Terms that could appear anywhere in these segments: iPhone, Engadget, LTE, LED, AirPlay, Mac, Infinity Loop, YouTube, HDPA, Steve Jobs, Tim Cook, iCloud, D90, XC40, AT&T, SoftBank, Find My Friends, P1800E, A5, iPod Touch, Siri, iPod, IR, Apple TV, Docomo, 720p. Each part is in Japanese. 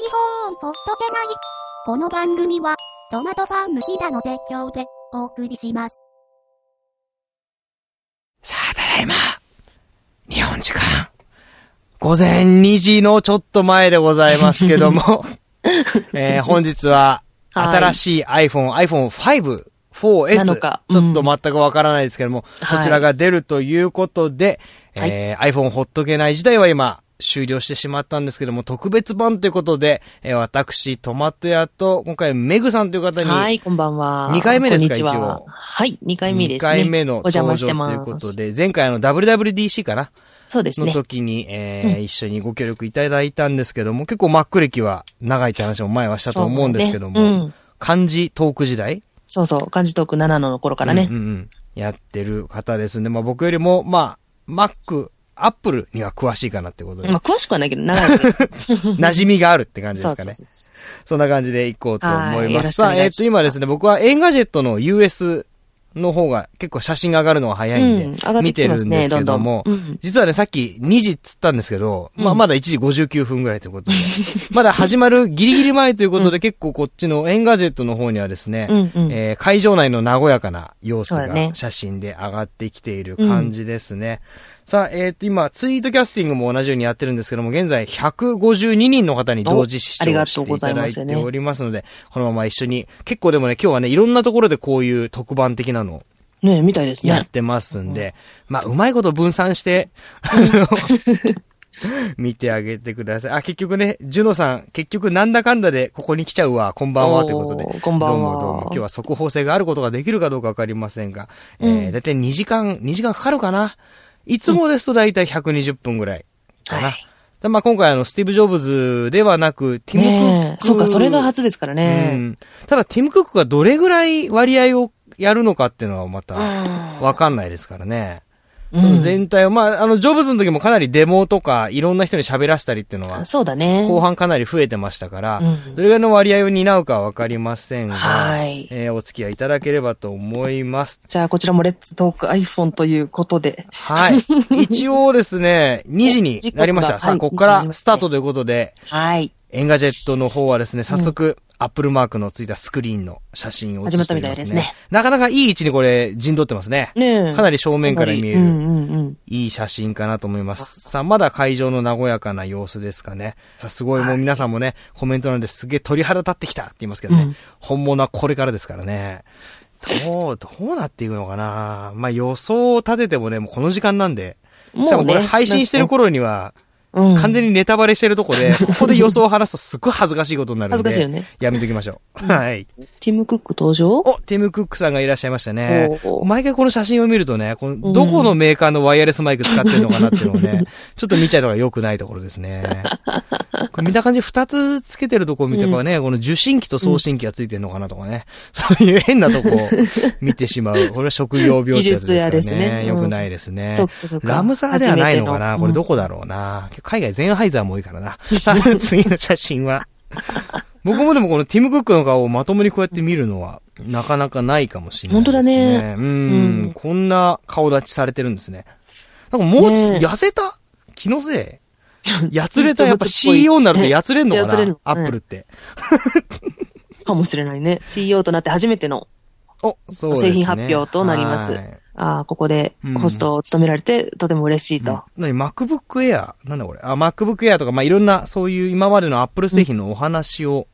iPhone ポッドキャナイ。この番組はトマトファーム飛騨の提供でお送りします。さあ、ただいま日本時間午前2時のちょっと前でございますけども本日は新しい iPhone、はい、iPhone5 4S ちょっと全くわからないですけども、こちらが出るということで、はい、iPhone ほっとけない時代は今終了してしまったんですけども、特別版ということで、私トマト屋と今回メグさんという方に、はい、こんばんは。2回目ですか、一応。はい、2回目ですね。2回目の登場ということで、前回WWDC かな。そうですね。の時に、一緒にご協力いただいたんですけども、結構マック歴は長いって話も前はしたと思うんですけども、ね、漢字トーク時代、そうそう、漢字トーク7の頃からね、やってる方ですんで、まあ僕よりも、まあ、Mac、Apple には詳しいかなってことで。まあ詳しくはないけど、長い。馴染みがあるって感じですかね。そんな感じでいこうと思います。さあ、今ですね、僕はエンガジェットの US、の方が結構写真が上がるのが早いんで、見てるんですけども、実はね、さっき2時っつったんですけど、まあまだ1時59分ぐらいということで、まだ始まるギリギリ前ということで、結構こっちのエンガジェットの方にはですね、会場内の和やかな様子が写真で上がってきている感じですね。さあ、今、ツイートキャスティングも同じようにやってるんですけども、現在152人の方に同時視聴していただいておりますので、このまま一緒に、結構でもね、今日はね、いろんなところでこういう特番的なのを、ね、みたいですね。やってますんで、まあ、うまいこと分散して、見てあげてください。あ、結局ね、ジュノさん、結局なんだかんだでここに来ちゃうわ、こんばんはということで。こんばんは。どうも今日は速報性があることができるかどうかわかりませんが、だいたい2時間かかるかな。いつもですとだいたい120分ぐらいかな。まあ、今回スティーブ・ジョブズではなく、ティム・クック。そうか、それが初ですからね。ただ、ティム・クックがどれぐらい割合をやるのかっていうのはまた、わかんないですからね。その全体を、まあ、ジョブズの時もかなりデモとか、いろんな人に喋らせたりっていうのは、そうだね。後半かなり増えてましたから、どれぐらいの割合を担うかはわかりませんが、お付き合いいただければと思います。じゃあ、こちらもレッツトーク iPhone ということで。はい。一応ですね、2時になりました。さあ、ここからスタートということで、はい。エンガジェットの方はですね、早速、Apple マークのついたスクリーンの写真を写しておりますね。始まったみたいですね。なかなかいい位置にこれ陣取ってますね。かなり正面から見えるいい写真かなと思います。さあ、まだ会場の和やかな様子ですかね。さあ、すごいもう皆さんもね、コメントなんですげえ鳥肌立ってきたって言いますけどね。本物はこれからですからね。どうなっていくのかな。まあ予想を立ててもね、もうこの時間なんで。しかもこれ配信してる頃には、完全にネタバレしてるとこで、ここで予想を話すとすっごい恥ずかしいことになるんで。恥ずかしいよね。やめときましょう。はい。ティム・クック登場？お、ティム・クックさんがいらっしゃいましたね。毎回この写真を見るとね、このどこのメーカーのワイヤレスマイク使ってるのかなっていうのをね、ちょっと見ちゃうのが良くないところですね。これ見た感じ2つつけてるとこを見てからね、この受信機と送信機がついてるのかなとかね、そういう変なとこを見てしまう。これは職業病ってやつですからね。良くないですね。ラムサーではないのかな？これどこだろうな。海外ゼンハイザーも多いからな。さあ、次の写真は。僕もでもこのティム・クックの顔をまともにこうやって見るのは、なかなかないかもしれないですね。本当だね。こんな顔立ちされてるんですね。なんかもう、痩せた？気のせい？やつれた？やっぱ CEO になるとやつれんのかな？アップルって。かもしれないね。CEO となって初めての製品発表となります。ああ、ここでホストを務められて、とても嬉しいと。MacBook Air？ なんだこれ。あ、MacBook Air とか、まあ、いろんな、そういう今までの Apple 製品のお話を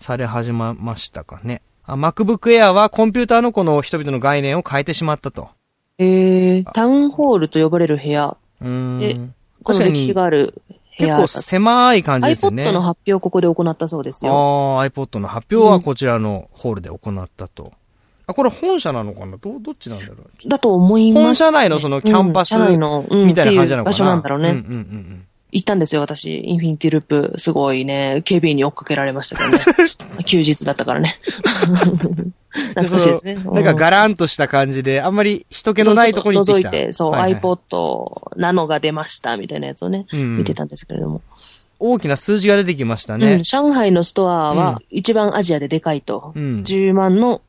され始めましたかね。MacBook Air はコンピューターのこの人々の概念を変えてしまったと。タウンホールと呼ばれる部屋。で、この歴史がある部屋。結構狭い感じですよね。iPod の発表をここで行ったそうですよ。ああ、iPod の発表はこちらのホールで行ったと。あ、これ本社なのかな？どっちなんだろう？だと思います、ね。本社内のそのキャンパスみたいな感じなのかな？場所なんだろうね。行ったんですよ、私。インフィニティループ。すごいね、警備員に追っかけられましたけどね。休日だったからね。懐かしいですね。なんかガランとした感じで、あんまり人気のないところに行ってきた。覗いて、そう、iPod Nano が出ました、みたいなやつをね、見てたんですけれども。大きな数字が出てきましたね。上海のストアは一番アジアででかいと。10万の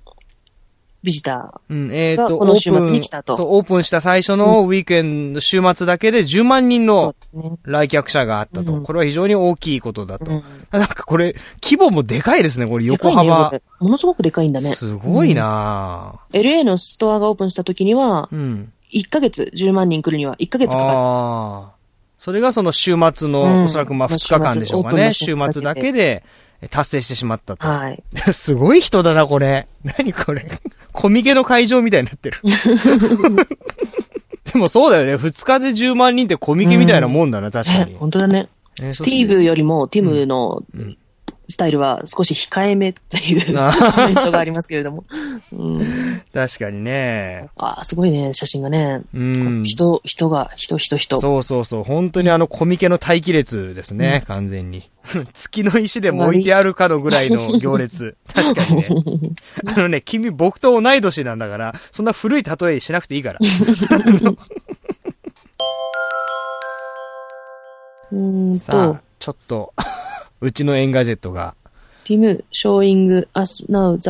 ビジターがこの週末に来たと。そう、オープンした最初のウィークエンド、週末だけで10万人の来客者があったと、うん。これは非常に大きいことだと。うん、なんかこれ、規模もでかいですね、これ横幅。ね、ものすごくでかいんだね。すごいなぁ、うん。LA のストアがオープンした時には、うん、1ヶ月、10万人来るには1ヶ月かかる。ああ。それがその週末の、うん、おそらくまあ2日間でしょうかね。週末だけで。達成してしまったと。はい。すごい人だな、これ。何これ。コミケの会場みたいになってる。でもそうだよね。2日で10万人ってコミケみたいなもんだな、確かに。本当だね。スティーブよりも、ティムのスタイルは少し控えめっていう、コメントがありますけれども。うん、確かにね。あ、すごいね、写真がね。うん、人が。そうそうそう。本当にコミケの待機列ですね、うん、完全に。月の石でも置いてあるかのぐらいの行列。確かにね。君、僕と同い年なんだから、そんな古い例えしなくていいから。さあ、ちょっと、うちのエンガジェットが。Tim showing us now the,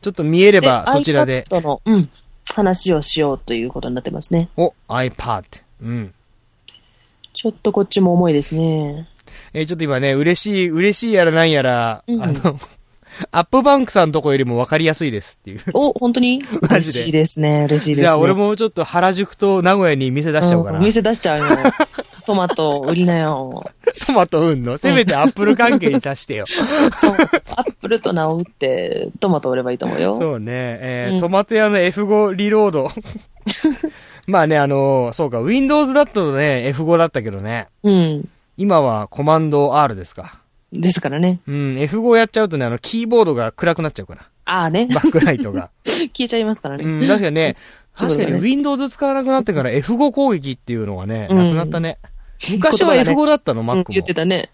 ちょっと見えればそちらで。iPad の、うん、話をしようということになってますね。お、iPad。うん。ちょっとこっちも重いですね。ちょっと今ね、嬉しいやらなんやら、うん、アップバンクさんのとこよりも分かりやすいですっていう。お、本当にマジで。嬉しいですね、嬉しいですね。じゃあ俺もちょっと原宿と名古屋に店出しちゃおうかな。店出しちゃうよ。トマト売りなよ。トマト売んのせめてアップル関係にさしてよ。アップルと名を打って、トマト売ればいいと思うよ。そうね、うん、トマト屋の F5 リロード。まあね、そうか、Windows だったのね、F5 だったけどね。うん。今はコマンド R ですか。ですからね。うん。F5 やっちゃうとね、キーボードが暗くなっちゃうから。ああね。バックライトが。消えちゃいますからね。うん、確かにね。確かに Windows 使わなくなってから F5 攻撃っていうのがね、なくなったね。うん、昔は F5 だったの、Mac も。言ってたね。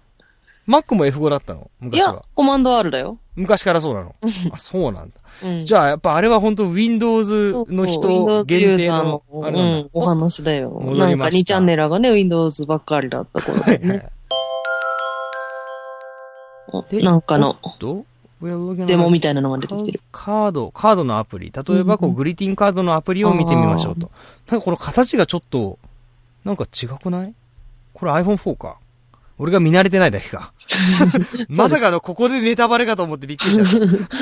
Mac も F5 だったの昔は。いや、コマンド R だよ。昔からそうなの。あ、そうなんだ。うん、じゃあ、やっぱあれは本当 Windows の人限定の、あれなんだ。お話だよ。戻りました。なんか2チャンネルがね、Windows ばっかりだった頃だよね。なんかの、デモみたいなのが出てきてる。カードのアプリ。例えば、グリーティングカードのアプリを見てみましょうと。なんかこの形がちょっと、なんか違くない？これ iPhone4 か。俺が見慣れてないだけか。まさかここでネタバレかと思ってびっくりした。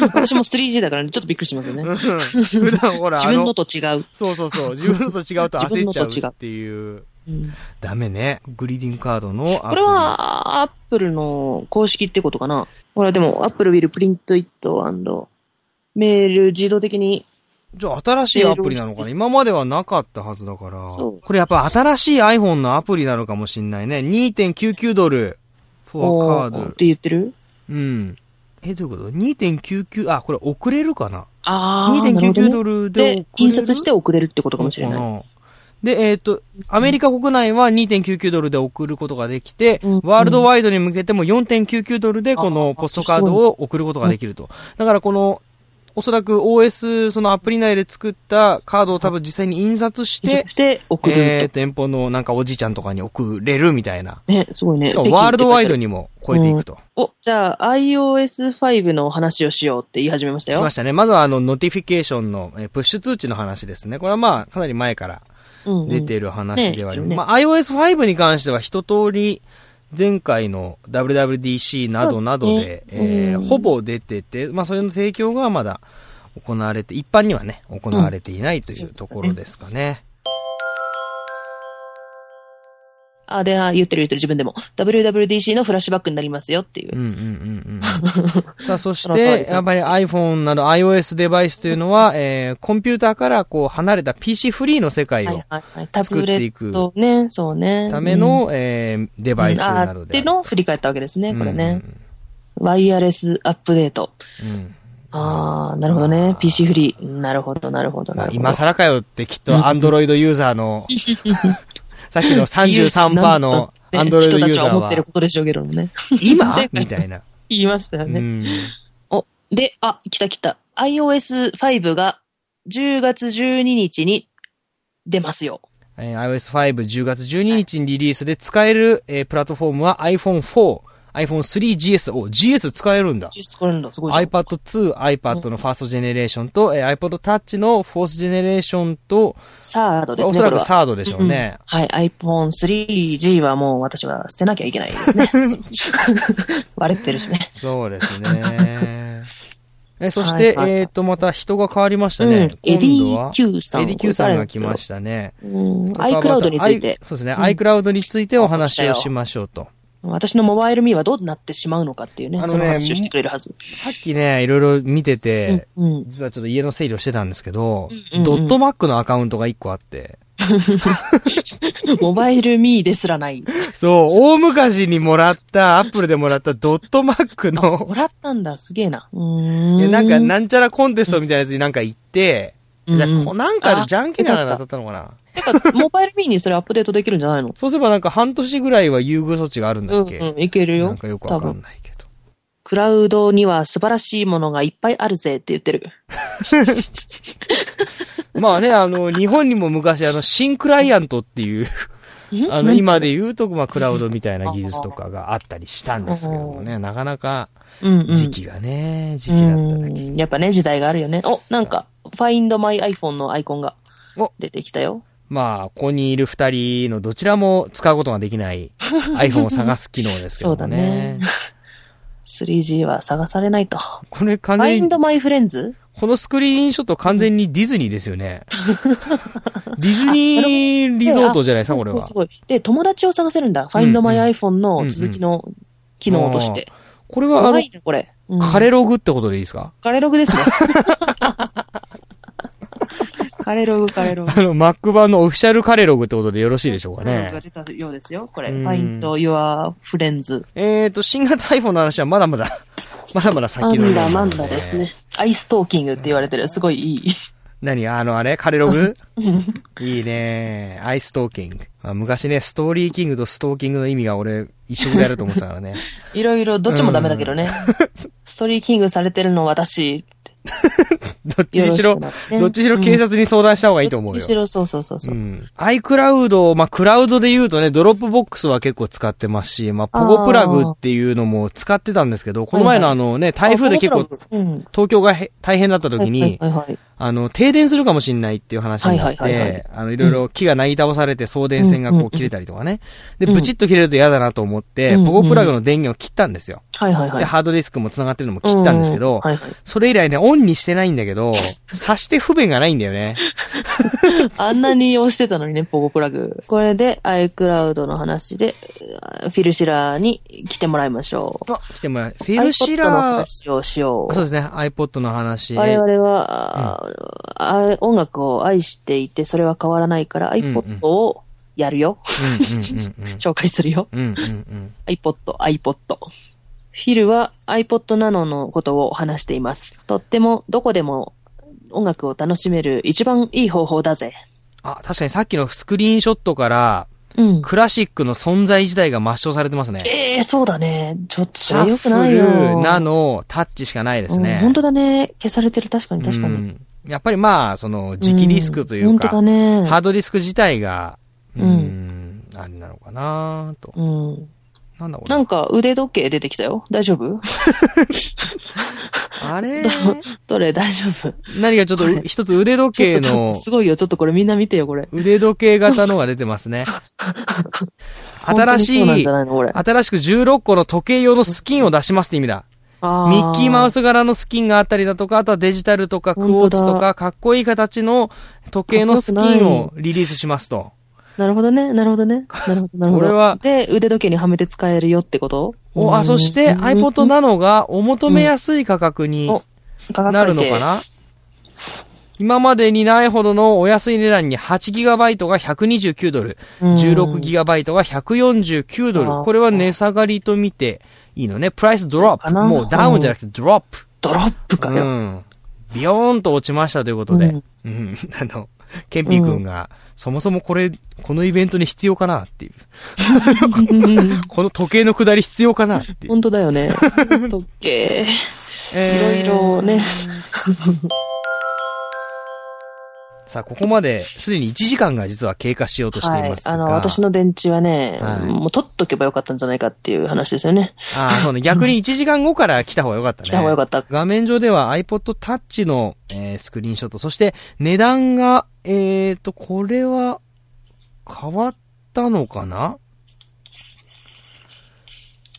私も 3G だからね、ちょっとびっくりしますよね。うん、普段ほら、自分のと違う。そうそうそう。自分のと違うと焦っちゃうっていう。うん、ダメね。グリーディングカードのアプリ。これは、アップルの公式ってことかな。ほら、でも、アップル will print it and メール自動的に。じゃあ新しいアプリなのかな？今まではなかったはずだから。これやっぱ新しい iPhone のアプリなのかもしんないね。$2.99。フォアカード。って言ってる？うん。どういうこと？ 2.99、あ、これ送れるかな？2.99 ドルで送れる。で、印刷して送れるってことかもしれない。で、アメリカ国内は 2.99 ドルで送ることができて、うん、ワールドワイドに向けても 4.99 ドルでこのポストカードを送ることができると。だからこの、おそらく OS そのアプリ内で作ったカードを多分実際に印刷して送る店舗のなんかおじいちゃんとかに送れるみたいなね。すごいね。しかもワールドワイドにも超えていくと、うん、お、じゃあ iOS5 の話をしようって言い始めましたよ。しましたね。まずはノティフィケーションのプッシュ通知の話ですね。これはまあかなり前から出てる話ではあります、うんうん、ね、まあ iOS5 に関しては一通り前回の WWDC などなどで、ね、ほぼ出てて、まあそれの提供がまだ行われて、一般にはね、行われていないというところですかね。うん、あ、で、言ってる自分でも。WWDC のフラッシュバックになりますよっていう。うんうんうんうん。さあ、そして、やっぱり iPhone など iOS デバイスというのは、コンピューターからこう離れた PC フリーの世界を作っていく。そうね、そうね。ための、デバイスなどで。ってのを振り返ったわけですね、これね。うん、ワイヤレスアップデート。うん、ああ、なるほどね。PC フリー。なるほど。今更かよってきっと Android ユーザーの、さっきの 33% の Android ユーザーは。人たちは思ってることでしょうけどもね。今みたいな。言いましたよね。うん、お、で、あ、来た。iOS5 が10月12日に出ますよ。iOS5 10月12日にリリースで使える、プラットフォームは iPhone4、iPhone3GS。お、GS 使えるんだ。GS 使えるんだ。すごい。iPad2、iPad のファーストジェネレーションと、iPod Touch のフォースジェネレーションと、サードですね。おそらくサードでしょうね。うんうん、はい。iPhone3G はもう私は捨てなきゃいけないですね。割れてるしね。そうですね。そして、はい、また人が変わりましたね。エディ Q さん。エディ Q さんが来ましたね。iCloud について。そうですね。iCloud についてお話をしましょうと。私のモバイルミーはどうなってしまうのかっていうね、その話をしてくれるはず。さっきね、いろいろ見てて、うんうん、実はちょっと家の整理をしてたんですけど、うんうんうん、ドットマックのアカウントが1個あって。モバイルミーですらない。そう、大昔にもらった、アップルでもらったドットマックの。もらったんだ、すげえな。なんちゃらコンテストみたいなやつになんか行って、じゃあなんかジャンケンなら当たったのかな。なんかモバイルミーにそれアップデートできるんじゃないの？そうすればなんか半年ぐらいは優遇措置があるんだっけ？うんうん、いけるよ。なんかよくわかんないけど。クラウドには素晴らしいものがいっぱいあるぜって言ってる。まあね、日本にも昔新クライアントっていう、今で言うと、まあクラウドみたいな技術とかがあったりしたんですけどもね、なかなか時期がね、時期だっただけ。やっぱね、時代があるよね。お、なんか、Find My iPhone のアイコンが出てきたよ。まあ、ここにいる二人のどちらも使うことができない iPhone を探す機能ですけどね。そうだね。3G は探されないと。これ完全に。Find My Friends？ このスクリーンショット完全にディズニーですよね。ディズニーリゾートじゃないですか、これは。すごい。で、友達を探せるんだ。Find My iPhone の続きの機能として。これはこれ、カレログってことでいいですか？カレログですね。カレログ。Mac 版のオフィシャルカレログってことでよろしいでしょうかね。カレログが出たようですよ、これ。Find Your Friends。新型 iPhone の話はまだまだ先のような。なんだですね。アイストーキングって言われてる。すごいいい。何カレログいいね。アイストーキング。昔ね、ストーリーキングとストーキングの意味が俺、一緒でやると思ってたからね。いろいろ、どっちもダメだけどね。ストーリーキングされてるの私、どっちにしろ警察に相談した方がいいと思うよ。どっちにしろ、そう。iCloud、まあ、クラウドで言うとね、ドロップボックスは結構使ってますし、まあ、ポゴプラグっていうのも使ってたんですけど、この前の台風で結構、東京が大変だった時に、停電するかもしれないっていう話になって、いろいろ木がなぎ倒されて送電線がこう切れたりとかね。で、ブチッと切れると嫌だなと思って、ポゴプラグの電源を切ったんですよ。で、ハードディスクも繋がってるのも切ったんですけど、それ以来ね、オンにしてないんだけど、さして不便がないんだよね。あんなに押してたのにね、ポゴプラグ。これで iCloud の話で、フィルシラーに来てもらいましょう。フィルシラー。iPod の話をしよう。そうですね、iPod の話。我々は、音楽を愛していてそれは変わらないから iPod をやるよ、紹介するよ、iPod。 フィルは iPod Nano のことを話しています。とってもどこでも音楽を楽しめる一番いい方法だぜ。あ、確かにさっきのスクリーンショットから、クラシックの存在自体が抹消されてますね。そうだね。ちょっと良くないよ。シャッフル、ナノ、タッチしかないですね。本当だね。消されてる。確かに、やっぱりまあ、磁気ディスクというか、本当だね、ハードディスク自体が、あれなのかなと。なんだこれ。なんか腕時計出てきたよ。大丈夫？あれ？どれ大丈夫？何かちょっと一つ腕時計の。すごいよ。ちょっとこれみんな見てよ、これ。腕時計型のが出てますね。新しく16個の時計用のスキンを出しますって意味だ。ミッキーマウス柄のスキンがあったりだとか、あとはデジタルとかクォーツとか、かっこいい形の時計のスキンをリリースしますと。なるほどね。これは。で、腕時計にはめて使えるよってこと？そして、iPod Nano がお求めやすい価格になるのかな？今までにないほどのお安い値段に 8GB が129ドル、16GB が149ドル。これは値下がりと見て、いいのね。プライスドロップ。もうダウンじゃなくてドロップ。ドロップかよ。ビヨーンと落ちましたということで。ケンピー君が、そもそもこのイベントに必要かなっていう。この時計の下り必要かなっていう。本当だよね。時計。いろいろね。さあ、ここまですでに1時間が実は経過しようとしていますが、はい、私の電池はね、はい、もう取っとけばよかったんじゃないかっていう話ですよね。ああ、そうね。逆に1時間後から来た方がよかったね。来た方がよかった。画面上では iPod Touch の、スクリーンショット、そして値段が、これは変わったのかな？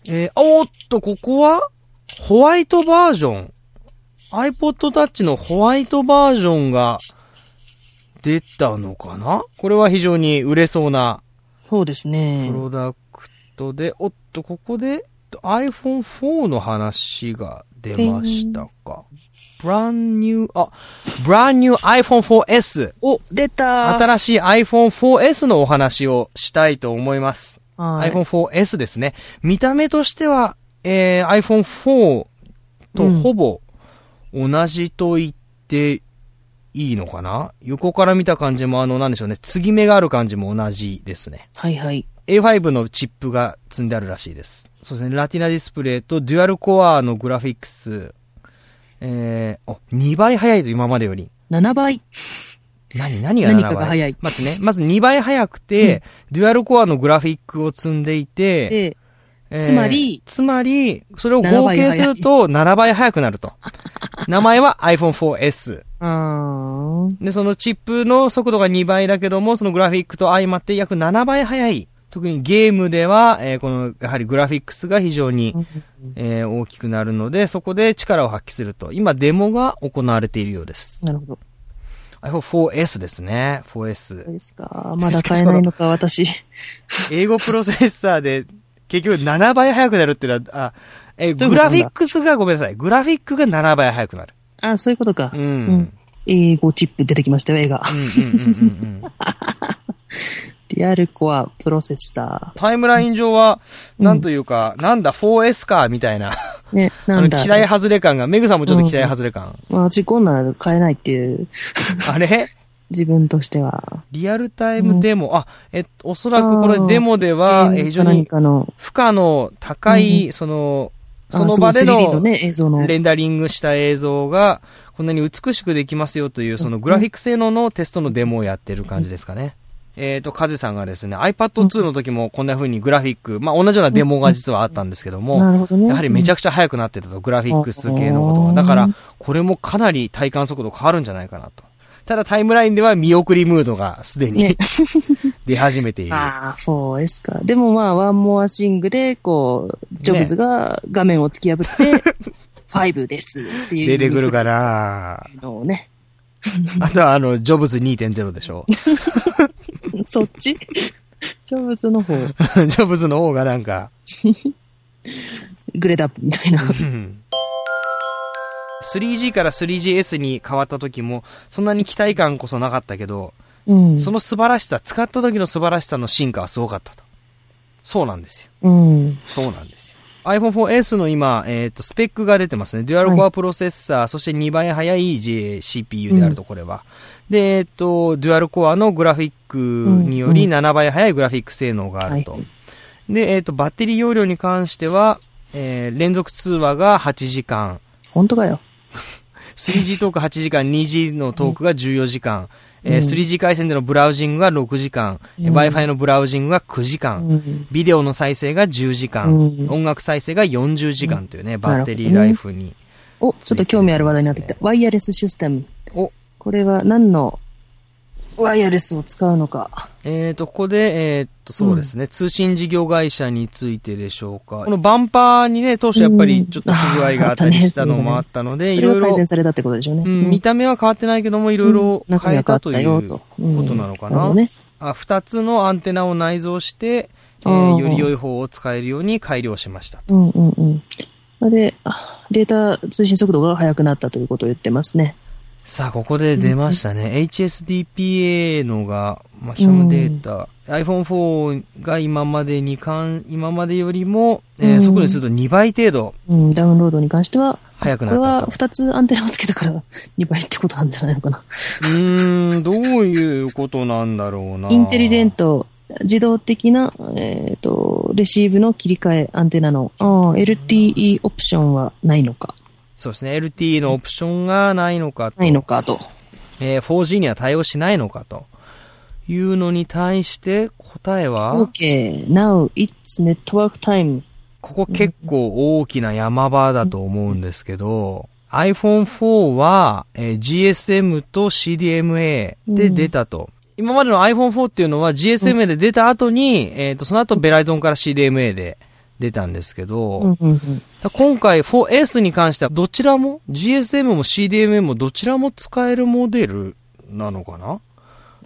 おーっと、ここはホワイトバージョン。iPod Touch のホワイトバージョンが出たのかな？これは非常に売れそうな。そうですね。プロダクトで、おっと、ここで iPhone 4の話が出ましたか。Brand new iPhone 4S。お、出た。新しい iPhone 4S のお話をしたいと思います。iPhone 4S ですね。見た目としては、iPhone 4とほぼ同じと言っていいのかな？横から見た感じもなんでしょうね。継ぎ目がある感じも同じですね。はいはい。A5 のチップが積んであるらしいです。そうですね。ラティナディスプレイとデュアルコアのグラフィックス。2倍速いと今までより。7倍。何が7倍？何かが速い。待ってね。まず2倍速くて、デュアルコアのグラフィックを積んでいて、つまり、それを合計すると7倍速くなると。名前は iPhone 4S。で、そのチップの速度が2倍だけども、そのグラフィックと相まって約7倍速い。特にゲームでは、この、やはりグラフィックスが非常に、大きくなるので、そこで力を発揮すると。今、デモが行われているようです。なるほど。iPhone 4S ですね。4S。そうですか。まだ買えないのか、私。英語プロセッサーで、結局7倍速くなるってのは、グラフィックスがごめんなさい。グラフィックが7倍速くなる。あ、そういうことか。うん。英語チップ出てきましたよ、映画。リアルコアプロセッサー。タイムライン上は、なんというか、なんだ 4S か、みたいな。ね、なんだ。期待外れ感が、メグさんもちょっと期待外れ感。まあ、私こんなの買えないっていう。あれ？自分としては。リアルタイムデモ。おそらくこれデモでは、非常に負荷の高い、その場でのレンダリングした映像が、こんなに美しくできますよという、そのグラフィック性能のテストのデモをやってる感じですかね。カズさんがですね、iPad 2の時もこんな風にグラフィック、まあ、同じようなデモが実はあったんですけども、なるほどね、やはりめちゃくちゃ速くなってたと、グラフィックス系のことが。だから、これもかなり体感速度変わるんじゃないかなと。ただタイムラインでは見送りムードがすでに、ね、出始めている。ああ、4Sか。でもまあ、ワンモアシングで、こう、ジョブズが画面を突き破って、5ですっていう、ね。出てくるかなのね。あとはジョブズ 2.0 でしょ。そっち？ジョブズの方。ジョブズの方がなんか。グレードアップみたいな。3G から 3GS に変わった時も、そんなに期待感こそなかったけど、うん、その素晴らしさ、使った時の素晴らしさの進化はすごかったと。そうなんですよ。うん、そうなんですよ。iPhone 4S の今、スペックが出てますね。デュアルコアプロセッサー、はい、そして2倍速い CPU であると、これは。うん、で、デュアルコアのグラフィックにより7倍速いグラフィック性能があると。はい、で、バッテリー容量に関しては、連続通話が8時間。本当かよ。3G トーク8時間、2G のトークが14時間。3G 回線でのブラウジングが6時間、Wi-Fi のブラウジングが9時間、ビデオの再生が10時間、音楽再生が40時間というね、バッテリーライフに、ね。お、ちょっと興味ある話題になってきた。ワイヤレスシステム。お、これは何のワイヤレスを使うのか。ここで、そうですね、通信事業会社についてでしょうか。このバンパーにね、当初やっぱりちょっと不具合があったりしたのもあったので、いろいろ。改善されたってことでしょうね。うん、見た目は変わってないけども、いろいろ変えたということなのかな。あ、2つのアンテナを内蔵して、より良い方を使えるように改良しましたと。で、データ通信速度が速くなったということを言ってますね。さあ、ここで出ましたね。HSDPA のが、まあ、ヒムデータ。iPhone 4が今までよりも、速度にすると2倍程度。ダウンロードに関しては、早くなったと。これは2つアンテナをつけたから2倍ってことなんじゃないのかな。どういうことなんだろうな。インテリジェント、自動的な、レシーブの切り替え、アンテナの、LTE オプションはないのか。そうですね。LTE のオプションがないのかと。4G には対応しないのかというのに対して答えは OK, now it's network time。 ここ結構大きな山場だと思うんですけど、iPhone 4は、GSM と CDMA で出たと、うん、今までの iPhone 4っていうのは GSM で出た後に、その後ベライゾンから CDMA で出たんですけど、うん、今回 4S に関してはどちらも GSM も CDMA もどちらも使えるモデルなのかな、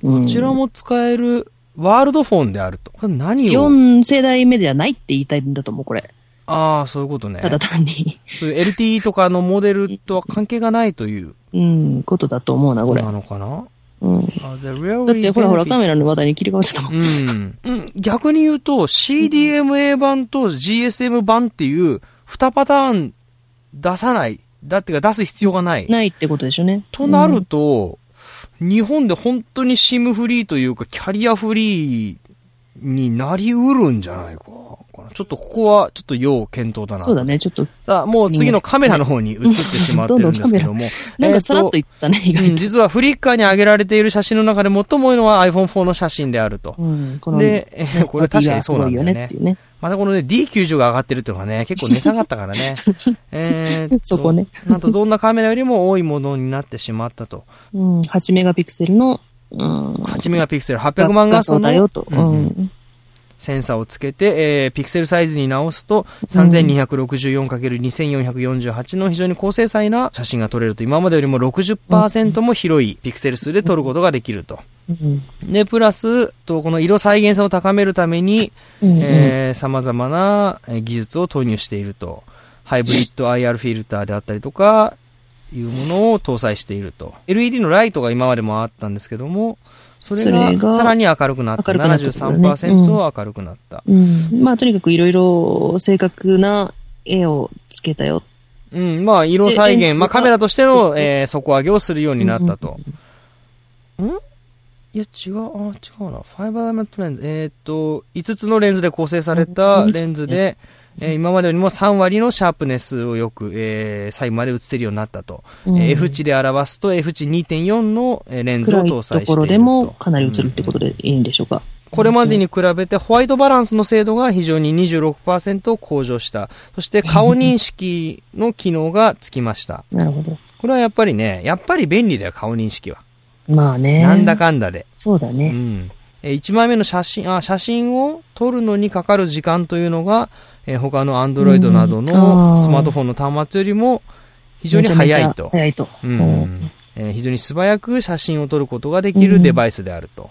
うん、どちらも使えるワールドフォンであると。これ何を4世代目ではないって言いたいんだと思う、これ。ああ、そういうことね。ただ単に。そういう LTE とかのモデルとは関係がないという。うん、ことだと思うな、これ。そうなのかな、うん。だってほら、カメラの話題に切り替わっちゃったもん。うん。うん、逆に言うと、CDMA 版と GSM 版っていう、2パターン出さない。だってか出す必要がない。ないってことでしょうね。となると、うん、日本で本当に SIM フリーというか、キャリアフリーになりうるんじゃないか。ちょっとここはちょっと要検討だな。そうだね、ちょっと。さあ、もう次のカメラの方に映ってしまってるんですけども。どんどんなんかさらっと言ったね、意外と。実はフリッカーに上げられている写真の中で最も多いのは iPhone4 の写真であると。うん、で、これ確かにそうなんだよね。またこのね、D90 が上がってるっていうのがね、結構値下がったからね。そこね。なんとどんなカメラよりも多いものになってしまったと。うん、8メガピクセルの、8メガピクセル、800万画素だよと。うん。センサーをつけて、ピクセルサイズに直すと 3264×2448 の非常に高精細な写真が撮れると、今までよりも 60% も広いピクセル数で撮ることができると。で、プラスとこの色再現性を高めるために、様々な技術を投入していると。ハイブリッド IR フィルターであったりとかいうものを搭載していると。LED のライトが今までもあったんですけども、それがさらに明るくなった。73% 明るくなった。うん。まあ、とにかくいろいろ正確な絵をつけたよ。うん。まあ、色再現。まあ、カメラとしての、底上げをするようになったと。うん。いや、違うな。5エレメントレンズ。5つのレンズで構成されたレンズで、今までよりも3割のシャープネスをよく、細部まで映せるようになったと、F 値で表すと F 値 2.4 のレンズを搭載していると。暗いところでもかなり映るってことでいいんでしょうか。これまでに比べてホワイトバランスの精度が非常に 26% 向上した。そして顔認識の機能がつきました。なるほど。これはやっぱり便利だよ、顔認識は。まあね、なんだかんだで。そうだね。うん。1枚目の写真を撮るのにかかる時間というのが、他の Android などのスマートフォンの端末よりも非常に早いと、うん、非常に素早く写真を撮ることができるデバイスであると、うん、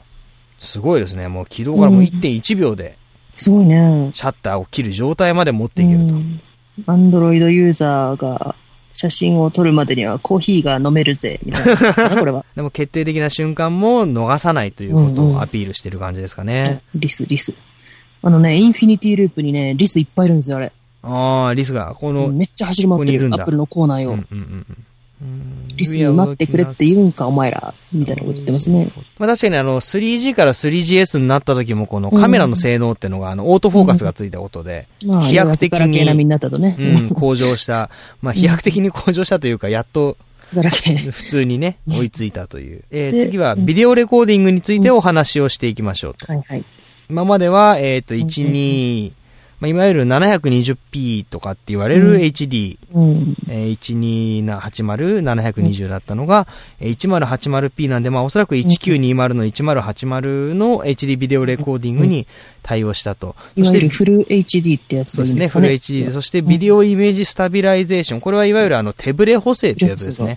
すごいですね。もう起動からも 1.1 秒で、すごいね。シャッターを切る状態まで持っていけると、うん、Android ユーザーが写真を撮るまでにはコーヒーが飲めるぜみたいな。これはでも決定的な瞬間も逃さないということをアピールしてる感じですかね、うんうん、リスインフィニティループにね、リスいっぱいいるんですよ、あれ。ああ、リスが、この、めっちゃ走り回ってる、アップルのコーナーよ。リスに待ってくれって言うんか、お前ら、みたいなこと言ってますね。まあ確かに3G から 3GS になった時も、このカメラの性能ってのが、オートフォーカスがついたことで、飛躍的に向上した。まあ飛躍的に向上したというか、やっと、普通にね、追いついたという。次は、ビデオレコーディングについてお話をしていきましょうと。はいはい。今までは、12、まあ、いわゆる 720p とかって言われる HD、1280、720だったのが、1080p なんで、まあ、おそらく1920の1080の HD ビデオレコーディングに対応したと。いわゆるフル HD ってやつですね。そうですね、フル HD。そして、ビデオイメージスタビライゼーション。これはいわゆる手ブレ補正ってやつですね。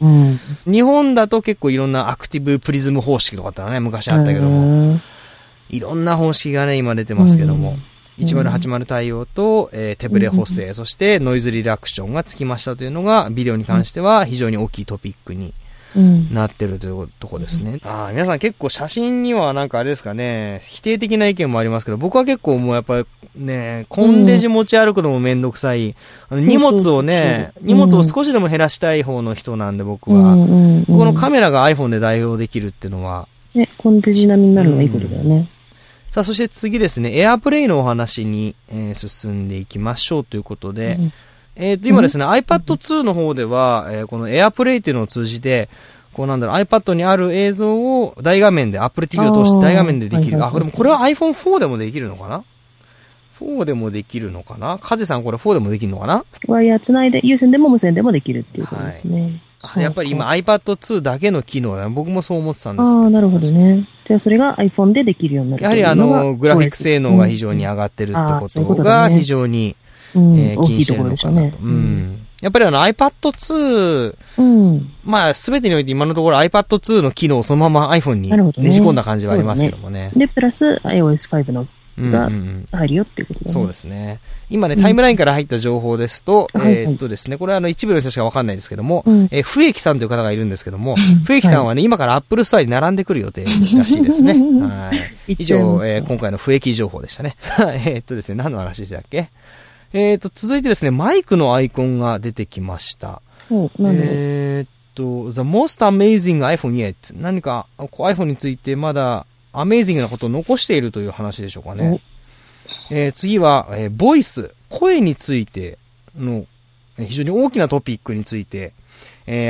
日本だと結構いろんなアクティブプリズム方式とかってのはね、昔あったけども。いろんな方式がね、今出てますけども、1080対応と、手ブレ補正、そしてノイズリダクションがつきましたというのが、ビデオに関しては非常に大きいトピックになってるというとこですね。ああ、皆さん結構写真にはなんかあれですかね、否定的な意見もありますけど、僕は結構もうやっぱりね、コンデジ持ち歩くのもめんどくさい。荷物をね、荷物を少しでも減らしたい方の人なんで僕は、このカメラが iPhone で代用できるっていうのは。コンデジ並みになるのはいいことだよね。さあ、そして次ですね、AirPlay のお話に、進んでいきましょうということで、今ですね、iPad 2の方では、この AirPlay というのを通じて、こうなんだろう、iPad にある映像を大画面で Apple TV を通して大画面でできる。あ、これもこれは iPhone4 でもできるのかな。4でもできるのかな。カゼさんこれ4でもできるのかな。ワイヤーつないで有線でも無線でもできるっていうことですね。はい、やっぱり今 iPad2 だけの機能だ。僕もそう思ってたんですけど。あ、なるほどね。じゃあそれが iPhone でできるようになるというのが。やはりグラフィック性能が非常に上がってるってことが非常に、気にしてるのかなと。うん。やっぱりiPad2、うん、まあ全てにおいて今のところ iPad2 の機能をそのまま iPhone にねじ込んだ感じはありますけどもね。ねで、プラス iOS5 のが入るよっていうことですね。そうですね。今ね、タイムラインから入った情報ですと、ですね、これは一部の人しかわかんないですけども、ふえきさんという方がいるんですけども、ふえきさんはね、今からアップルストアに並んでくる予定らしいですね。はい。以上、今回のふえき情報でしたね。ですね、何の話でしたっけ？続いてですね、マイクのアイコンが出てきました。The most amazing iPhone yet。何か iPhone についてまだアメイジングなことを残しているという話でしょうかね。次は、ボイス、声についての非常に大きなトピックについて、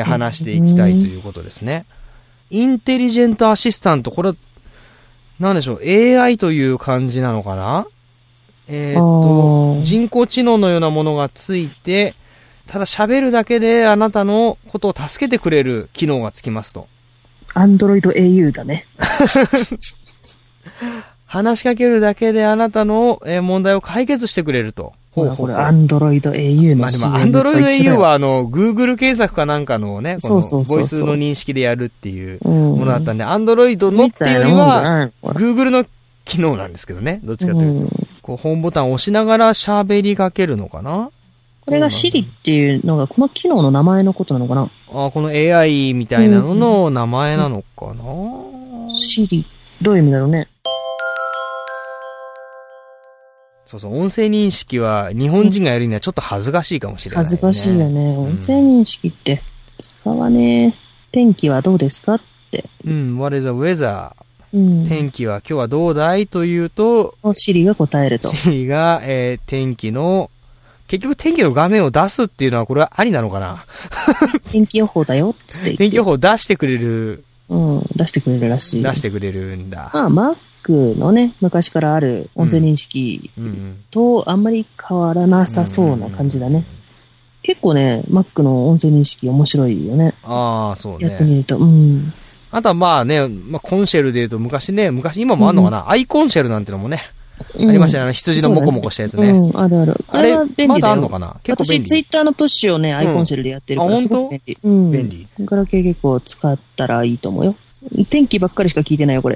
話していきたいということですね。インテリジェントアシスタント、これは何でしょう、AI という感じなのかな。人工知能のようなものがついて、ただ喋るだけであなたのことを助けてくれる機能がつきますと。アンドロイド au だね。話しかけるだけであなたの問題を解決してくれると。これアンドロイド au の CM と一緒だよ。アンドロイド au はGoogle 検索かなんかのね、このボイスの認識でやるっていうものだったんで、アンドロイドのっていうよりは Google の機能なんですけどね。どっちかというと、こうホームボタンを押しながら喋りかけるのかな。これが Siri っていうのがこの機能の名前のことなのかな。あ、この AI みたいなのの名前なのかな。Siri どういう意味だろうね。そうそう、音声認識は日本人がやるにはちょっと恥ずかしいかもしれない、ね。恥ずかしいよね。音声認識って使わねえ。天気はどうですかって。うん、What is the weather？天気は今日はどうだいというと、Siri が答えると。Siri が、天気の結局天気の画面を出すっていうのはこれはありなのかな。天気予報だよっつって。天気予報を出してくれる。うん、出してくれるらしい。出してくれるんだ。まあ、Mac のね、昔からある音声認識とあんまり変わらなさそうな感じだね。結構ね、Mac の音声認識面白いよね。ああ、そうね。やってみると。うん。あとはまあね、コンシェルで言うと昔、今もあんのかな、アイコンシェルなんてのもね。ありましたね。羊のモコモコしたやつね。うん、あるある。あれ、便利だ。まだあるのかな。結構便利。私、ツイッターのプッシュをね、アイコンシェルでやってるから、すごく便利。うん、便利。ガラケー結構使ったらいいと思うよ。天気ばっかりしか聞いてないよ、これ。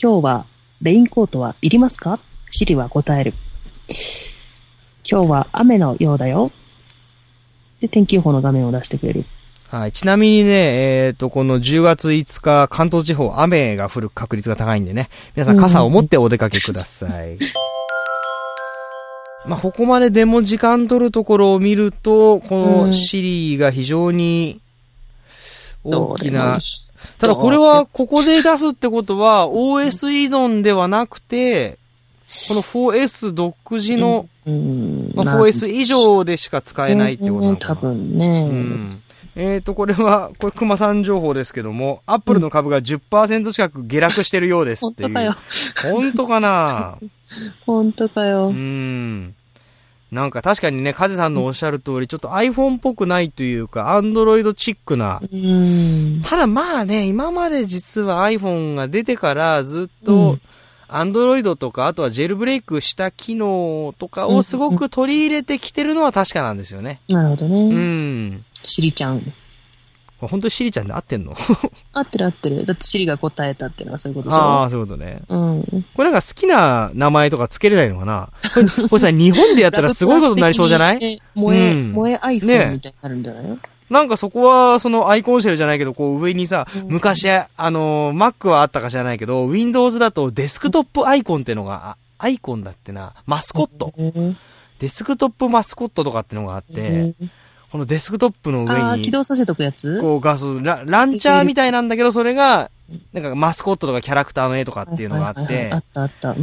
今日は、レインコートはいりますか？シリは答える。今日は雨のようだよ。で、天気予報の画面を出してくれる。はい。ちなみにね、この10月5日、関東地方、雨が降る確率が高いんでね、皆さん傘を持ってお出かけください。まあ、ここまででも時間取るところを見ると、このシリが非常に大きな、ただこれはここで出すってことは、OS 依存ではなくて、この 4S 独自の、まあ、4S 以上でしか使えないってことなのかな。多分ね。これ熊さん情報ですけども、アップルの株が 10% 近く下落してるようですっていう。本当かな本当かよ。なんか確かにね、カゼさんのおっしゃる通り、ちょっと iPhone っぽくないというか、Android チックな。ただまあね、今まで実は iPhone が出てからずっと、Android とか、あとはジェルブレイクした機能とかをすごく取り入れてきてるのは確かなんですよね。なるほどね。シリちゃん。本当にシリちゃんで合ってんの？合ってる。だってシリが答えたっていうのはそういうことでしょ。ああ、そういうことね。これなんか好きな名前とかつけれないのかな。これさ、日本でやったらすごいことになりそうじゃない？萌えアイフォンみたいになるんじゃないの？なんかそこは、そのアイコンシェルじゃないけど、こう上にさ、昔、Mac はあったか知らないけど、Windows だとデスクトップアイコンっていうのが、アイコンだってな、マスコット。デスクトップマスコットとかってのがあって、このデスクトップの上に、起動させとくやつ？こうガス、ランチャーみたいなんだけど、それが、なんかマスコットとかキャラクターの絵とかっていうのがあって、あった。こ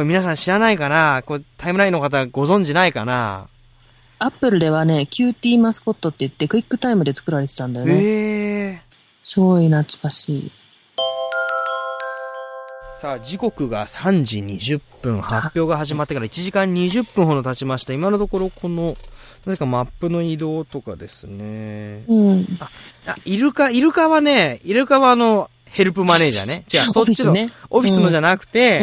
れ皆さん知らないかな？これタイムラインの方ご存知ないかな？アップルではね、キューティーマスコットって言ってクイックタイムで作られてたんだよね。すごい懐かしい。さあ、時刻が3時20分、発表が始まってから1時間20分ほど経ちました。今のところこの、なぜかマップの移動とかですね。うん。あ、イルカはあの、ヘルプマネージャーね。違う、そっちの、オフィスのじゃなくて、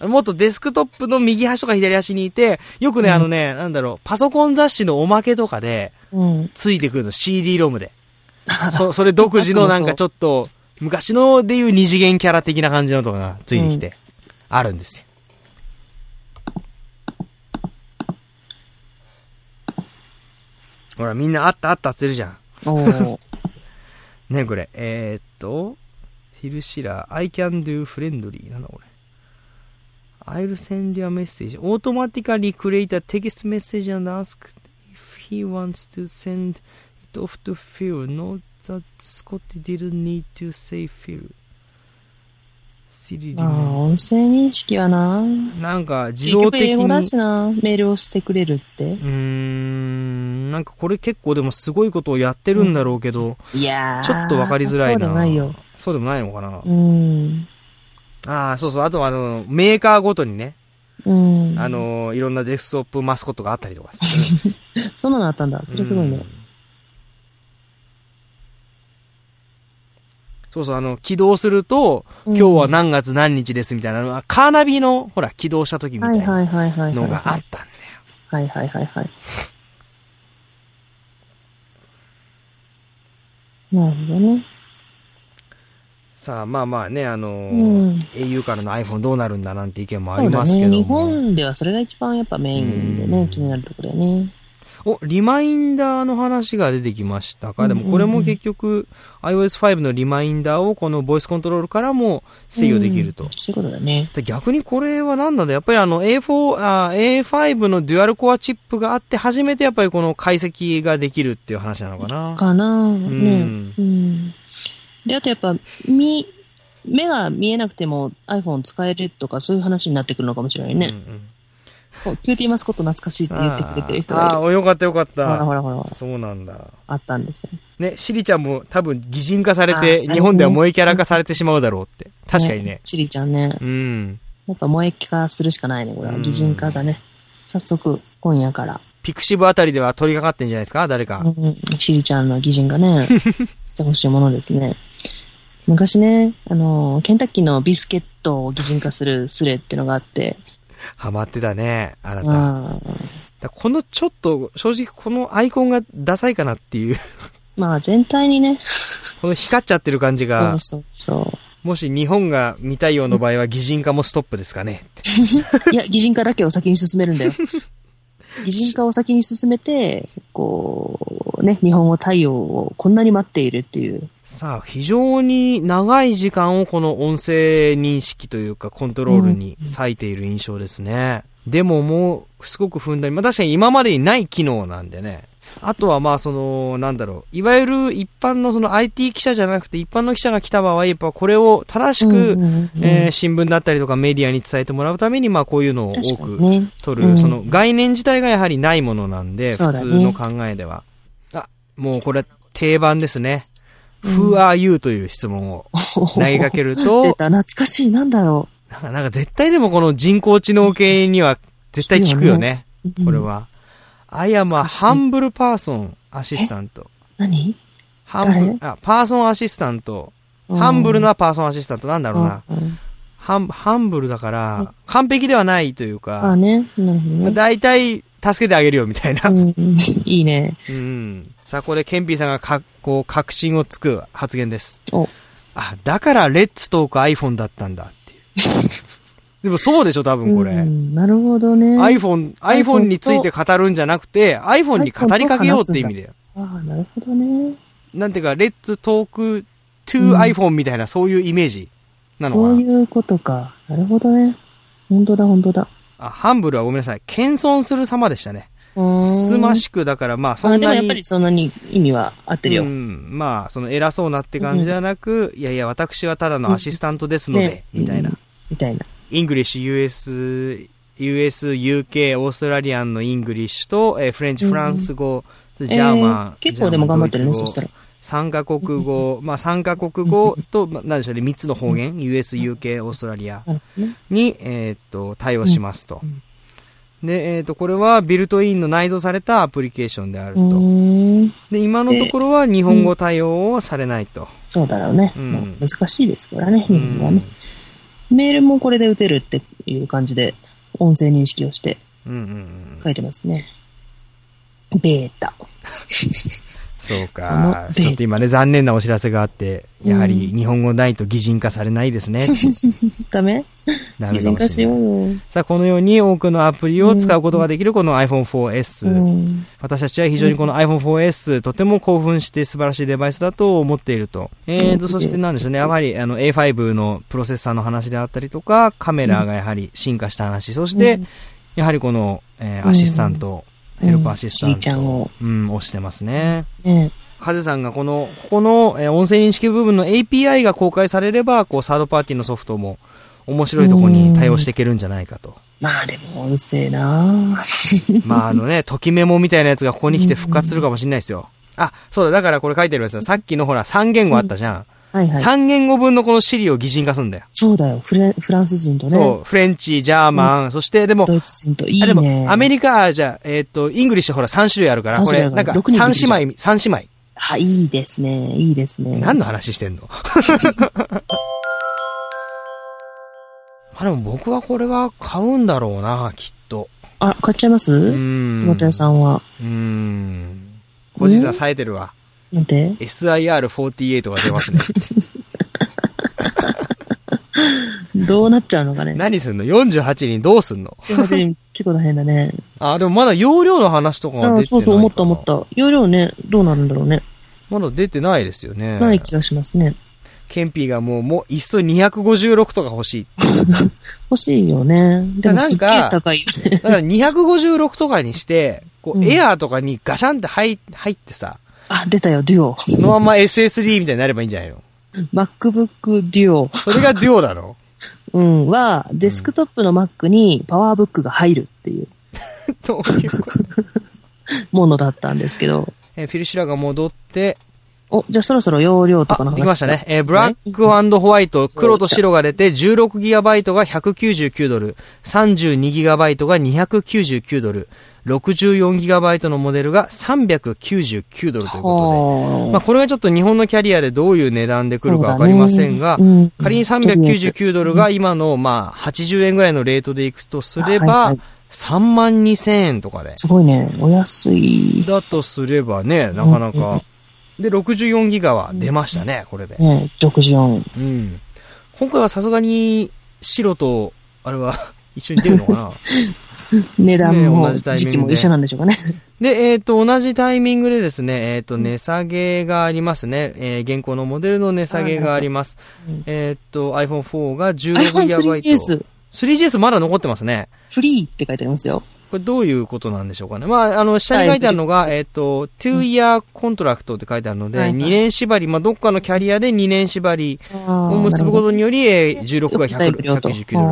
もっとデスクトップの右端とか左端にいて、よくね、あのね、なんだろう、パソコン雑誌のおまけとかで、ついてくるの、CD ロムで。それ独自のなんかちょっと、昔のでいう二次元キャラ的な感じのとかがついてきて、あるんですよ。ほら、みんなあったって言ってるじゃん。おね、これ。ヒルシラー、I can do friendly。なんだこれ。I'll send you a message. Automatically create a text message and ask if he wants to send it off to Phil. Note that Scott didn't need to say Phil.音声認識はな、なんか自動的に英語だしな、メールをしてくれるって、なんかこれ結構でもすごいことをやってるんだろうけど、いやちょっと分かりづらいな。そうでもないよ、そうでもないのかな。そうそう、あとはあのメーカーごとにね、いろんなデスクトップマスコットがあったりとかするんです。そんなのあったんだ、それすごいね。そうそう、起動すると、今日は何月何日ですみたいなのは、カーナビの、ほら、起動した時みたいなのがあったんだよ。はいはいはいはい。なるほどね。さあ、まあまあね、au からの iPhone どうなるんだなんて意見もありますけども。そうだね、日本ではそれが一番やっぱメインでね、気になるところだよね。リマインダーの話が出てきましたか。でもこれも結局 iOS5 のリマインダーをこのボイスコントロールからも制御できると。そういうことだね。逆にこれは何なんだ、やっぱりA5 のデュアルコアチップがあって初めてやっぱりこの解析ができるっていう話なのかな。かなね。で、あとやっぱ目が見えなくても iPhone 使えるとか、そういう話になってくるのかもしれないね。キューティーマスコット懐かしいって言ってくれてる人がいる。よかったよかった。ほら。そうなんだ。あったんですよ。ね、シリちゃんも多分擬人化されて、日本では萌えキャラ化されてしまうだろうって。確かにね。シリちゃんね。やっぱ萌え化するしかないね、これは。擬人化がね。早速、今夜から。ピクシブあたりでは取り掛かってんじゃないですか、誰か。シリちゃんの擬人化ね、してほしいものですね。昔ね、ケンタッキーのビスケットを擬人化するスレってのがあって、ハマってたね、あなた。だこのちょっと、正直このアイコンがダサいかなっていう。まあ全体にね。この光っちゃってる感じが。そう。もし日本が見たいような場合は擬人化もストップですかね。いや、擬人化だけを先に進めるんだよ。擬人化を先に進めて、こう、ね、日本語対応をこんなに待っているっていう。さあ、非常に長い時間をこの音声認識というかコントロールに割いている印象ですね。でももう、すごくふんだんに、まあ確かに今までにない機能なんでね。あとはまあなんだろう、いわゆる一般のIT 記者じゃなくて一般の記者が来た場合、やっぱこれを正しく、新聞だったりとかメディアに伝えてもらうために、まあこういうのを多く取る、その概念自体がやはりないものなんで、普通の考えでは。あ、もうこれは定番ですね。Who are you という質問を投げかけると。出た、懐かしい、なんだろう。なんか絶対でもこの人工知能系には絶対効くよね。これは。I am a humble person assistant。何？パーソンアシスタント。ハンブルなパーソンアシスタント。なんだろうな。ハンブルだから、完璧ではないというか。あね。大体、助けてあげるよ、みたいな。いいね。さあ、これ、ケンピーさんが確信をつく発言です。だから、レッツトーク iPhone だったんだっていう。でもそうでしょ、多分これ。なるほどね。iPhone について語るんじゃなくて、iPhone に語りかけようって意味だよ。なるほどね。なんていうか、レッツトーク to iPhone みたいな、そういうイメージなのかな。そういうことか。なるほどね。本当だ、本当だ。ハンブルはごめんなさい。謙遜する様でしたね。つつましく、だからまあそんなに。でもやっぱりそんなに意味は合ってるよ。まあ、偉そうなって感じじゃなく、いやいや、私はただのアシスタントですので、みたいな。みたいな。イングリッシュ、US、UK、オーストラリアンのイングリッシュと、フレンチ、フランス語、ジャーマン。結構でも頑張ってるね、そしたら。3カ国語、まあ3カ国語と、まあ、何でしょうね、3つの方言、US、UK、オーストラリアに、対応しますと。で、これはビルトインの内蔵されたアプリケーションであると。で、今のところは日本語対応はされないと。そうだろうね。うん、難しいですからね、日本語はね。メールもこれで打てるっていう感じで、音声認識をして書いてますね。ベータ。そうか。ちょっと今ね、残念なお知らせがあって、やはり日本語ないと擬人化されないですね。ダメ？ダメかもしれない。さあ、このように多くのアプリを使うことができるこの iPhone4S、私たちは非常にこの iPhone4S、とても興奮して素晴らしいデバイスだと思っていると。そしてなんでしょうね、やはりA5 のプロセッサーの話であったりとか、カメラがやはり進化した話、そして、やはりこの、アシスタント、ヘルパーアシスタントを、押してますね。カズさんがここの音声認識部分の API が公開されれば、こうサードパーティーのソフトも面白いところに対応していけるんじゃないかと。まあでも音声なまあね、ときメモみたいなやつがここに来て復活するかもしれないですよ。あ、そうだ、だからこれ書いてるやつだ。さっきのほら3言語あったじゃん。はいはい、3言語分のこのシリを擬人化するんだよ。そうだよ。フランス人とね。そう。フレンチ、ジャーマン、そしてでも、ドイツ人といいね。でも、アメリカ、じゃあ、イングリッシュほら3種類あるから、これ、なんか3姉妹。はい、いいですね。いいですね。何の話してんのまあでも僕はこれは買うんだろうな、きっと。あ、買っちゃいます？トマト屋さんは。こじさ冴えてるわ。なんて ?SIR48 が出ますね。どうなっちゃうのかね。何すんの ?48 人どうすんの ?48 人結構大変だね。あ、でもまだ容量の話とかが出てないかな。そうそう、思った。容量ね、どうなるんだろうね。まだ出てないですよね。ない気がしますね。ケンピーがもういっそ256とか欲しい。欲しいよね。でもすっげー高いよね。だから256とかにして、こう、エアーとかにガシャンって入ってさ、あ、出たよ、デュオ。そのまま SSD みたいになればいいんじゃないのMacBook デュオ。それがデュオなのうん、は、デスクトップの Mac にパワーブックが入るっていう。どういうことものだったんですけど。フィルシラが戻って、お、じゃあそろそろ容量とかの話。できましたね。ブラック&ホワイト、黒と白が出て、16GB が199ドル、32GB が299ドル。64GB のモデルが399ドルということで。まあ、これがちょっと日本のキャリアでどういう値段で来るかわかりませんが、仮に399ドルが今のまあ80円ぐらいのレートでいくとすれば、32,000円とかで。すごいね。お安い。だとすればね、なかなか。で、64ギガは出ましたね、これで。ね、64。うん。今回はさすがに白と、あれは一緒に出るのかな値段も時期も一緒なんでしょうかね。で、同じタイミングでですね、値下げがありますね。現行のモデルの値下げがあります。iPhone4 が 16GB。iPhone3GS。3GS まだ残ってますね。フリーって書いてありますよ。これどういうことなんでしょうかね。まあ、下に書いてあるのが、2 year contract って書いてあるので、2年縛り、まあ、どっかのキャリアで2年縛りを結ぶことにより、16が199ドル、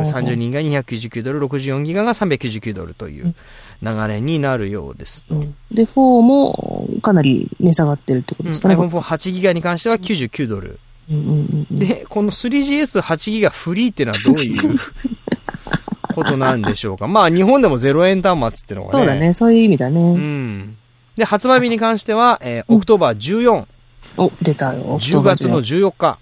32が299ドル、64ギガが399ドルという流れになるようですと。で、4もかなり値下がってるってことですかね。iPhone4、8ギガに関しては99ドル。で、この 3GS8 ギガフリーってのはどういうことなんでしょうか。まあ日本でも0円端末ってのがね。そうだね、そういう意味だね。うん。で、発売日に関しては、オクトーバー14。お、出たよ。10月の14日。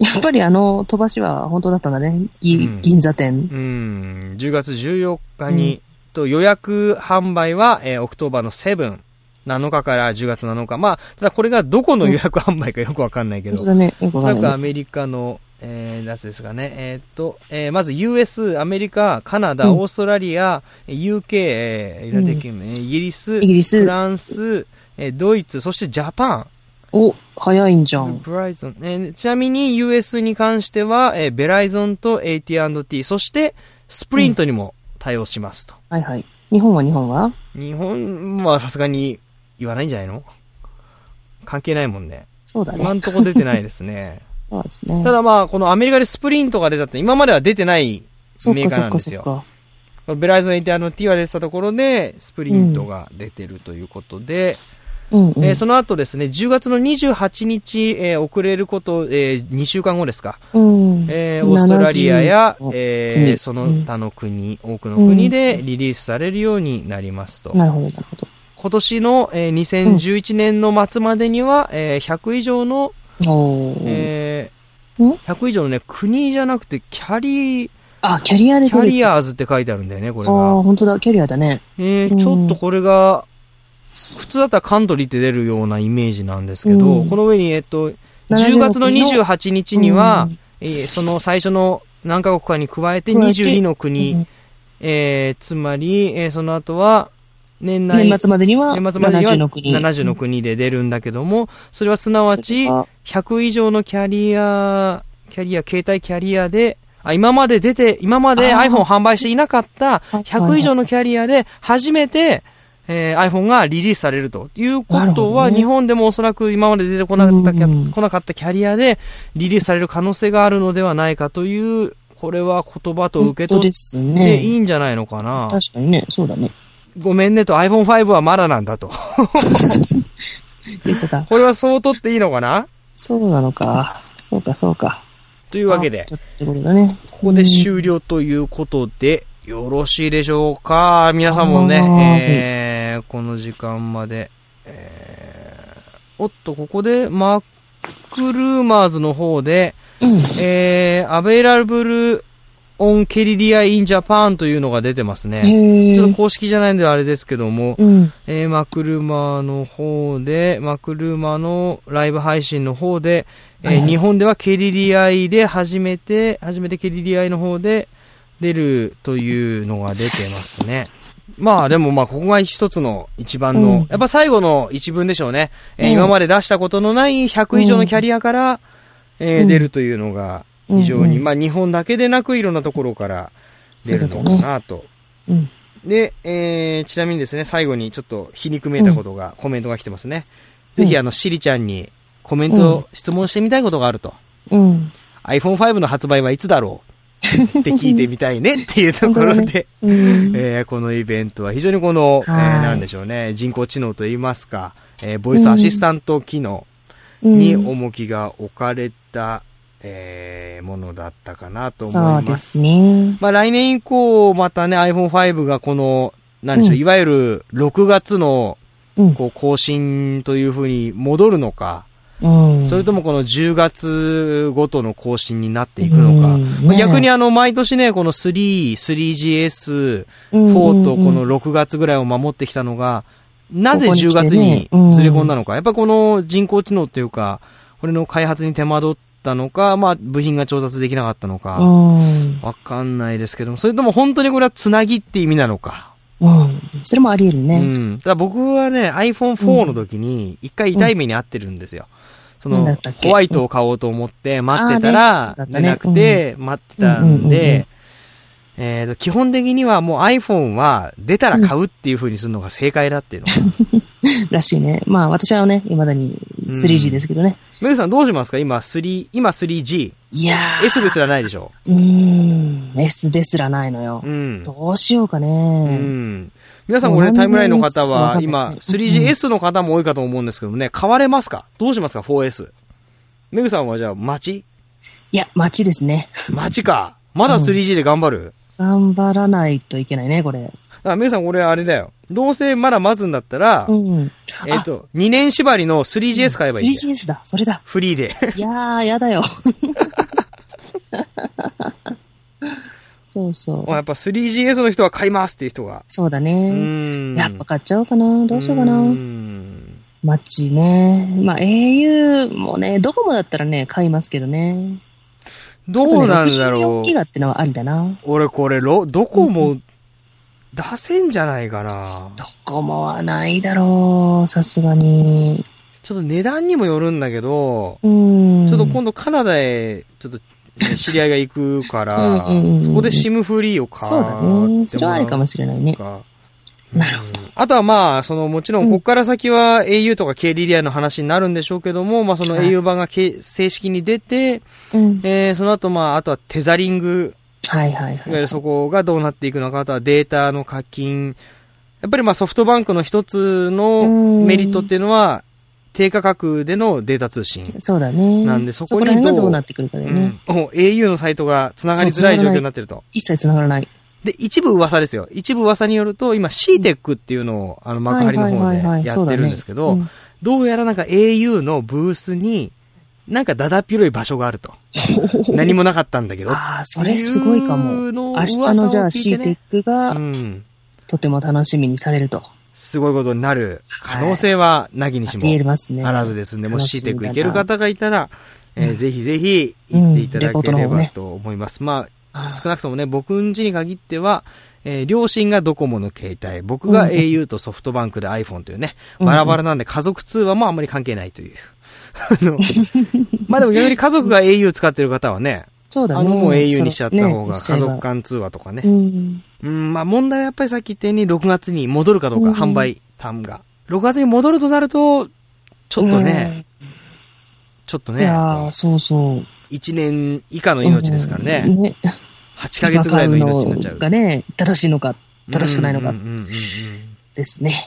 やっぱり飛ばしは本当だったんだね。銀座店。うん。10月14日に、と予約販売は、オクトーバーの7。7日から10月7日。まあ、ただこれがどこの予約販売かよくわかんないけど。そうだね、よくわかんない。アメリカの、やつですかね。まず US、アメリカ、カナダ、オーストラリア、UK、イギリス、フランス、ドイツ、そしてジャパン。お、早いんじゃん。ブライゾン。ちなみに US に関しては、ベライゾンと AT&T、そしてスプリントにも対応しますと。はいはい。日本は日本はさすがに言わないんじゃないの？関係ないもんね。そうだね。今んとこ出てないですね。そうですね。ただまあ、このアメリカでスプリントが出たって、今までは出てないメーカーなんですよ。ベライゾン AT&T は出てたところで、スプリントが出てるということで、うんうん、その後ですね、10月の28日、遅れること、2週間後ですか、うんオーストラリアや、その他の国、多くの国でリリースされるようになりますと。なるほど、なるほど。今年の、2011年の末までには、100以上の、100以上のね、国じゃなくてキャリアーズって書いてあるんだよね、これが。あ、本当だ、キャリアだね。ちょっとこれが、普通だったらカントリーって出るようなイメージなんですけど、この上に、10月の28日には、その最初の何カ国かに加えて22の国、つまり、その後は、年末までには70の国で出るんだけども、それはすなわち100以上の携帯キャリアで、今まで iPhone を販売していなかった100以上のキャリアで初めて、iPhone がリリースされるということは、日本でもおそらく今まで出てこなかったキャリアでリリースされる可能性があるのではないかという、これは言葉と受け取っていいんじゃないのかな。確かにね、そうだね。ごめんねと、iPhone5 はまだなんだと。言っちゃった。これはそう取っていいのかな？そうなのか。そうか、そうか。というわけで、ここで終了ということで、よろしいでしょうか。皆さんもね、この時間まで、おっと、ここで、マックルーマーズの方で、アベイラブルオンKDDI in Japan というのが出てますね。ちょっと公式じゃないんであれですけども、マクルーマーの方で、マクルーマーのライブ配信の方で、日本では KDDI で初めて KDDI の方で、出るというのが出てますね。まあでもまあここが一つの一番の、やっぱ最後の一文でしょうね。今まで出したことのない100以上のキャリアから、出るというのが非常に、まあ日本だけでなくいろんなところから出るのかなと。で、ちなみにですね、最後にちょっと皮肉めいたことが、コメントが来てますね。ぜひシリちゃんにコメント、質問してみたいことがあると。iPhone5 の発売はいつだろうって聞いてみたいねっていうところで、このイベントは非常にこの、なんでしょうね、人工知能といいますか、ボイスアシスタント機能に重きが置かれた、ものだったかなと思います。そうですね。まあ来年以降またね iPhone5 がこのなんでしょう、いわゆる6月のこう更新という風に戻るのか。それともこの10月ごとの更新になっていくのか。逆に毎年ね、この 3GS、4とこの6月ぐらいを守ってきたのが、なぜ10月にずれ込んだのか。やっぱこの人工知能っていうか、これの開発に手間取ったのか、まあ部品が調達できなかったのか、わかんないですけども、それとも本当にこれはつなぎって意味なのか。それもあり得るね。ただ僕はね、iPhone4 の時に、一回痛い目に遭ってるんですよ。ホワイトを買おうと思って、待ってたら、出なくて、待ってたんで、基本的にはもう iPhone は出たら買うっていう風にするのが正解だっていうの。らしいね。まあ私はね、未だに 3G ですけどね。メグさんどうしますか？今 3G。いやー。S ですらないでしょ？S ですらないのよ。どうしようかね。皆さんこれ、ね、タイムラインの方は今 3GS の方も多いかと思うんですけどね、買われますか？どうしますか？ 4S。メグさんはじゃあいや、待ちですね。待ちか。まだ 3G で頑張る？頑張らないといけないね、これ。メグさん、俺あれだよ。どうせまだ待つんだったら、2年縛りの 3GS 買えばいい。3GS だ、それだ。フリーで。いやー、やだよ。そうそう。やっぱ 3GS の人は買いますっていう人が。そうだね。やっぱ買っちゃおうかな。どうしようかな。待ちね。まあ、au もね、ドコモだったらね、買いますけどね。どうなんだろう。64ギガってのはありだな。俺これ、ドコモ出せんじゃないかな。ドコモはないだろう。さすがに。ちょっと値段にもよるんだけど、ちょっと今度カナダへ、ちょっと、知り合いが行くから、そこで SIM フリーを買う。そうだね。それはあるかもしれないね。なるほど。あとはまあ、もちろん、ここから先は au とか KDDI の話になるんでしょうけども、まあその au 版が正式に出て、その後まあ、あとはテザリング。いわゆるそこがどうなっていくのか、あとはデータの課金、やっぱりまあソフトバンクの一つのメリットっていうのは、低価格でのデータ通信。そうだね。なんでそこにどうなってくるかだよね。うん、au のサイトが繋がりづらい状況になってると。一切繋がらない。で、一部噂ですよ。一部噂によると、今 CTEC っていうのを、幕張の方でやってるんですけど、どうやらなんか au のブースに、なんかだだっ広い場所があると。何もなかったんだけど。ああ、それすごいかも。明日のじゃあ CTEC が、うん、とても楽しみにされると。すごいことになる可能性はなぎにしもあらずですんで、もしシーテック行ける方がいたら、ぜひぜひ行っていただければと思います。まあ少なくともね、僕ん家に限っては、両親がドコモの携帯、僕が au とソフトバンクで iPhone というね、バラバラなんで家族通話もあんまり関係ないという。まあでも逆に家族が au 使ってる方はね、そうだね、もう au にしちゃった方が家族間通話とかね。まあ問題はやっぱりさっき言ったように6月に戻るかどうか、販売端が。6月に戻るとなると、ちょっとね、いやそうそう。1年以下の命ですからね。ね、8ヶ月ぐらいの命になっちゃう。がね、正しいのか、正しくないのか、ですね。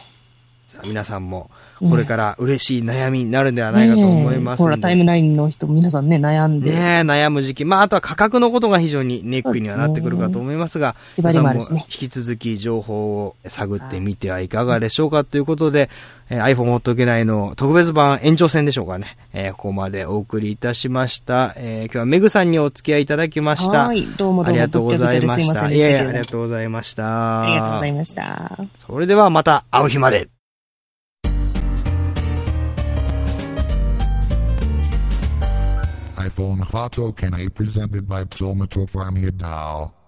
さあ皆さんも、これから嬉しい悩みになるんではないかと思います。ほら、タイムラインの人も皆さんね、悩んで。ねえ、悩む時期。まあ、あとは価格のことが非常にネックにはなってくるかと思いますが、皆さんも引き続き情報を探ってみてはいかがでしょうかということで、iPhone ほっとけないの特別版延長戦でしょうかね。ここまでお送りいたしました。今日はメグさんにお付き合いいただきました。はい、どうもどうもありがとうございました。いやいや、ありがとうございました。ありがとうございました。それではまた会う日まで。iPhone Hotokenai presented by Psomato Farmia Dao.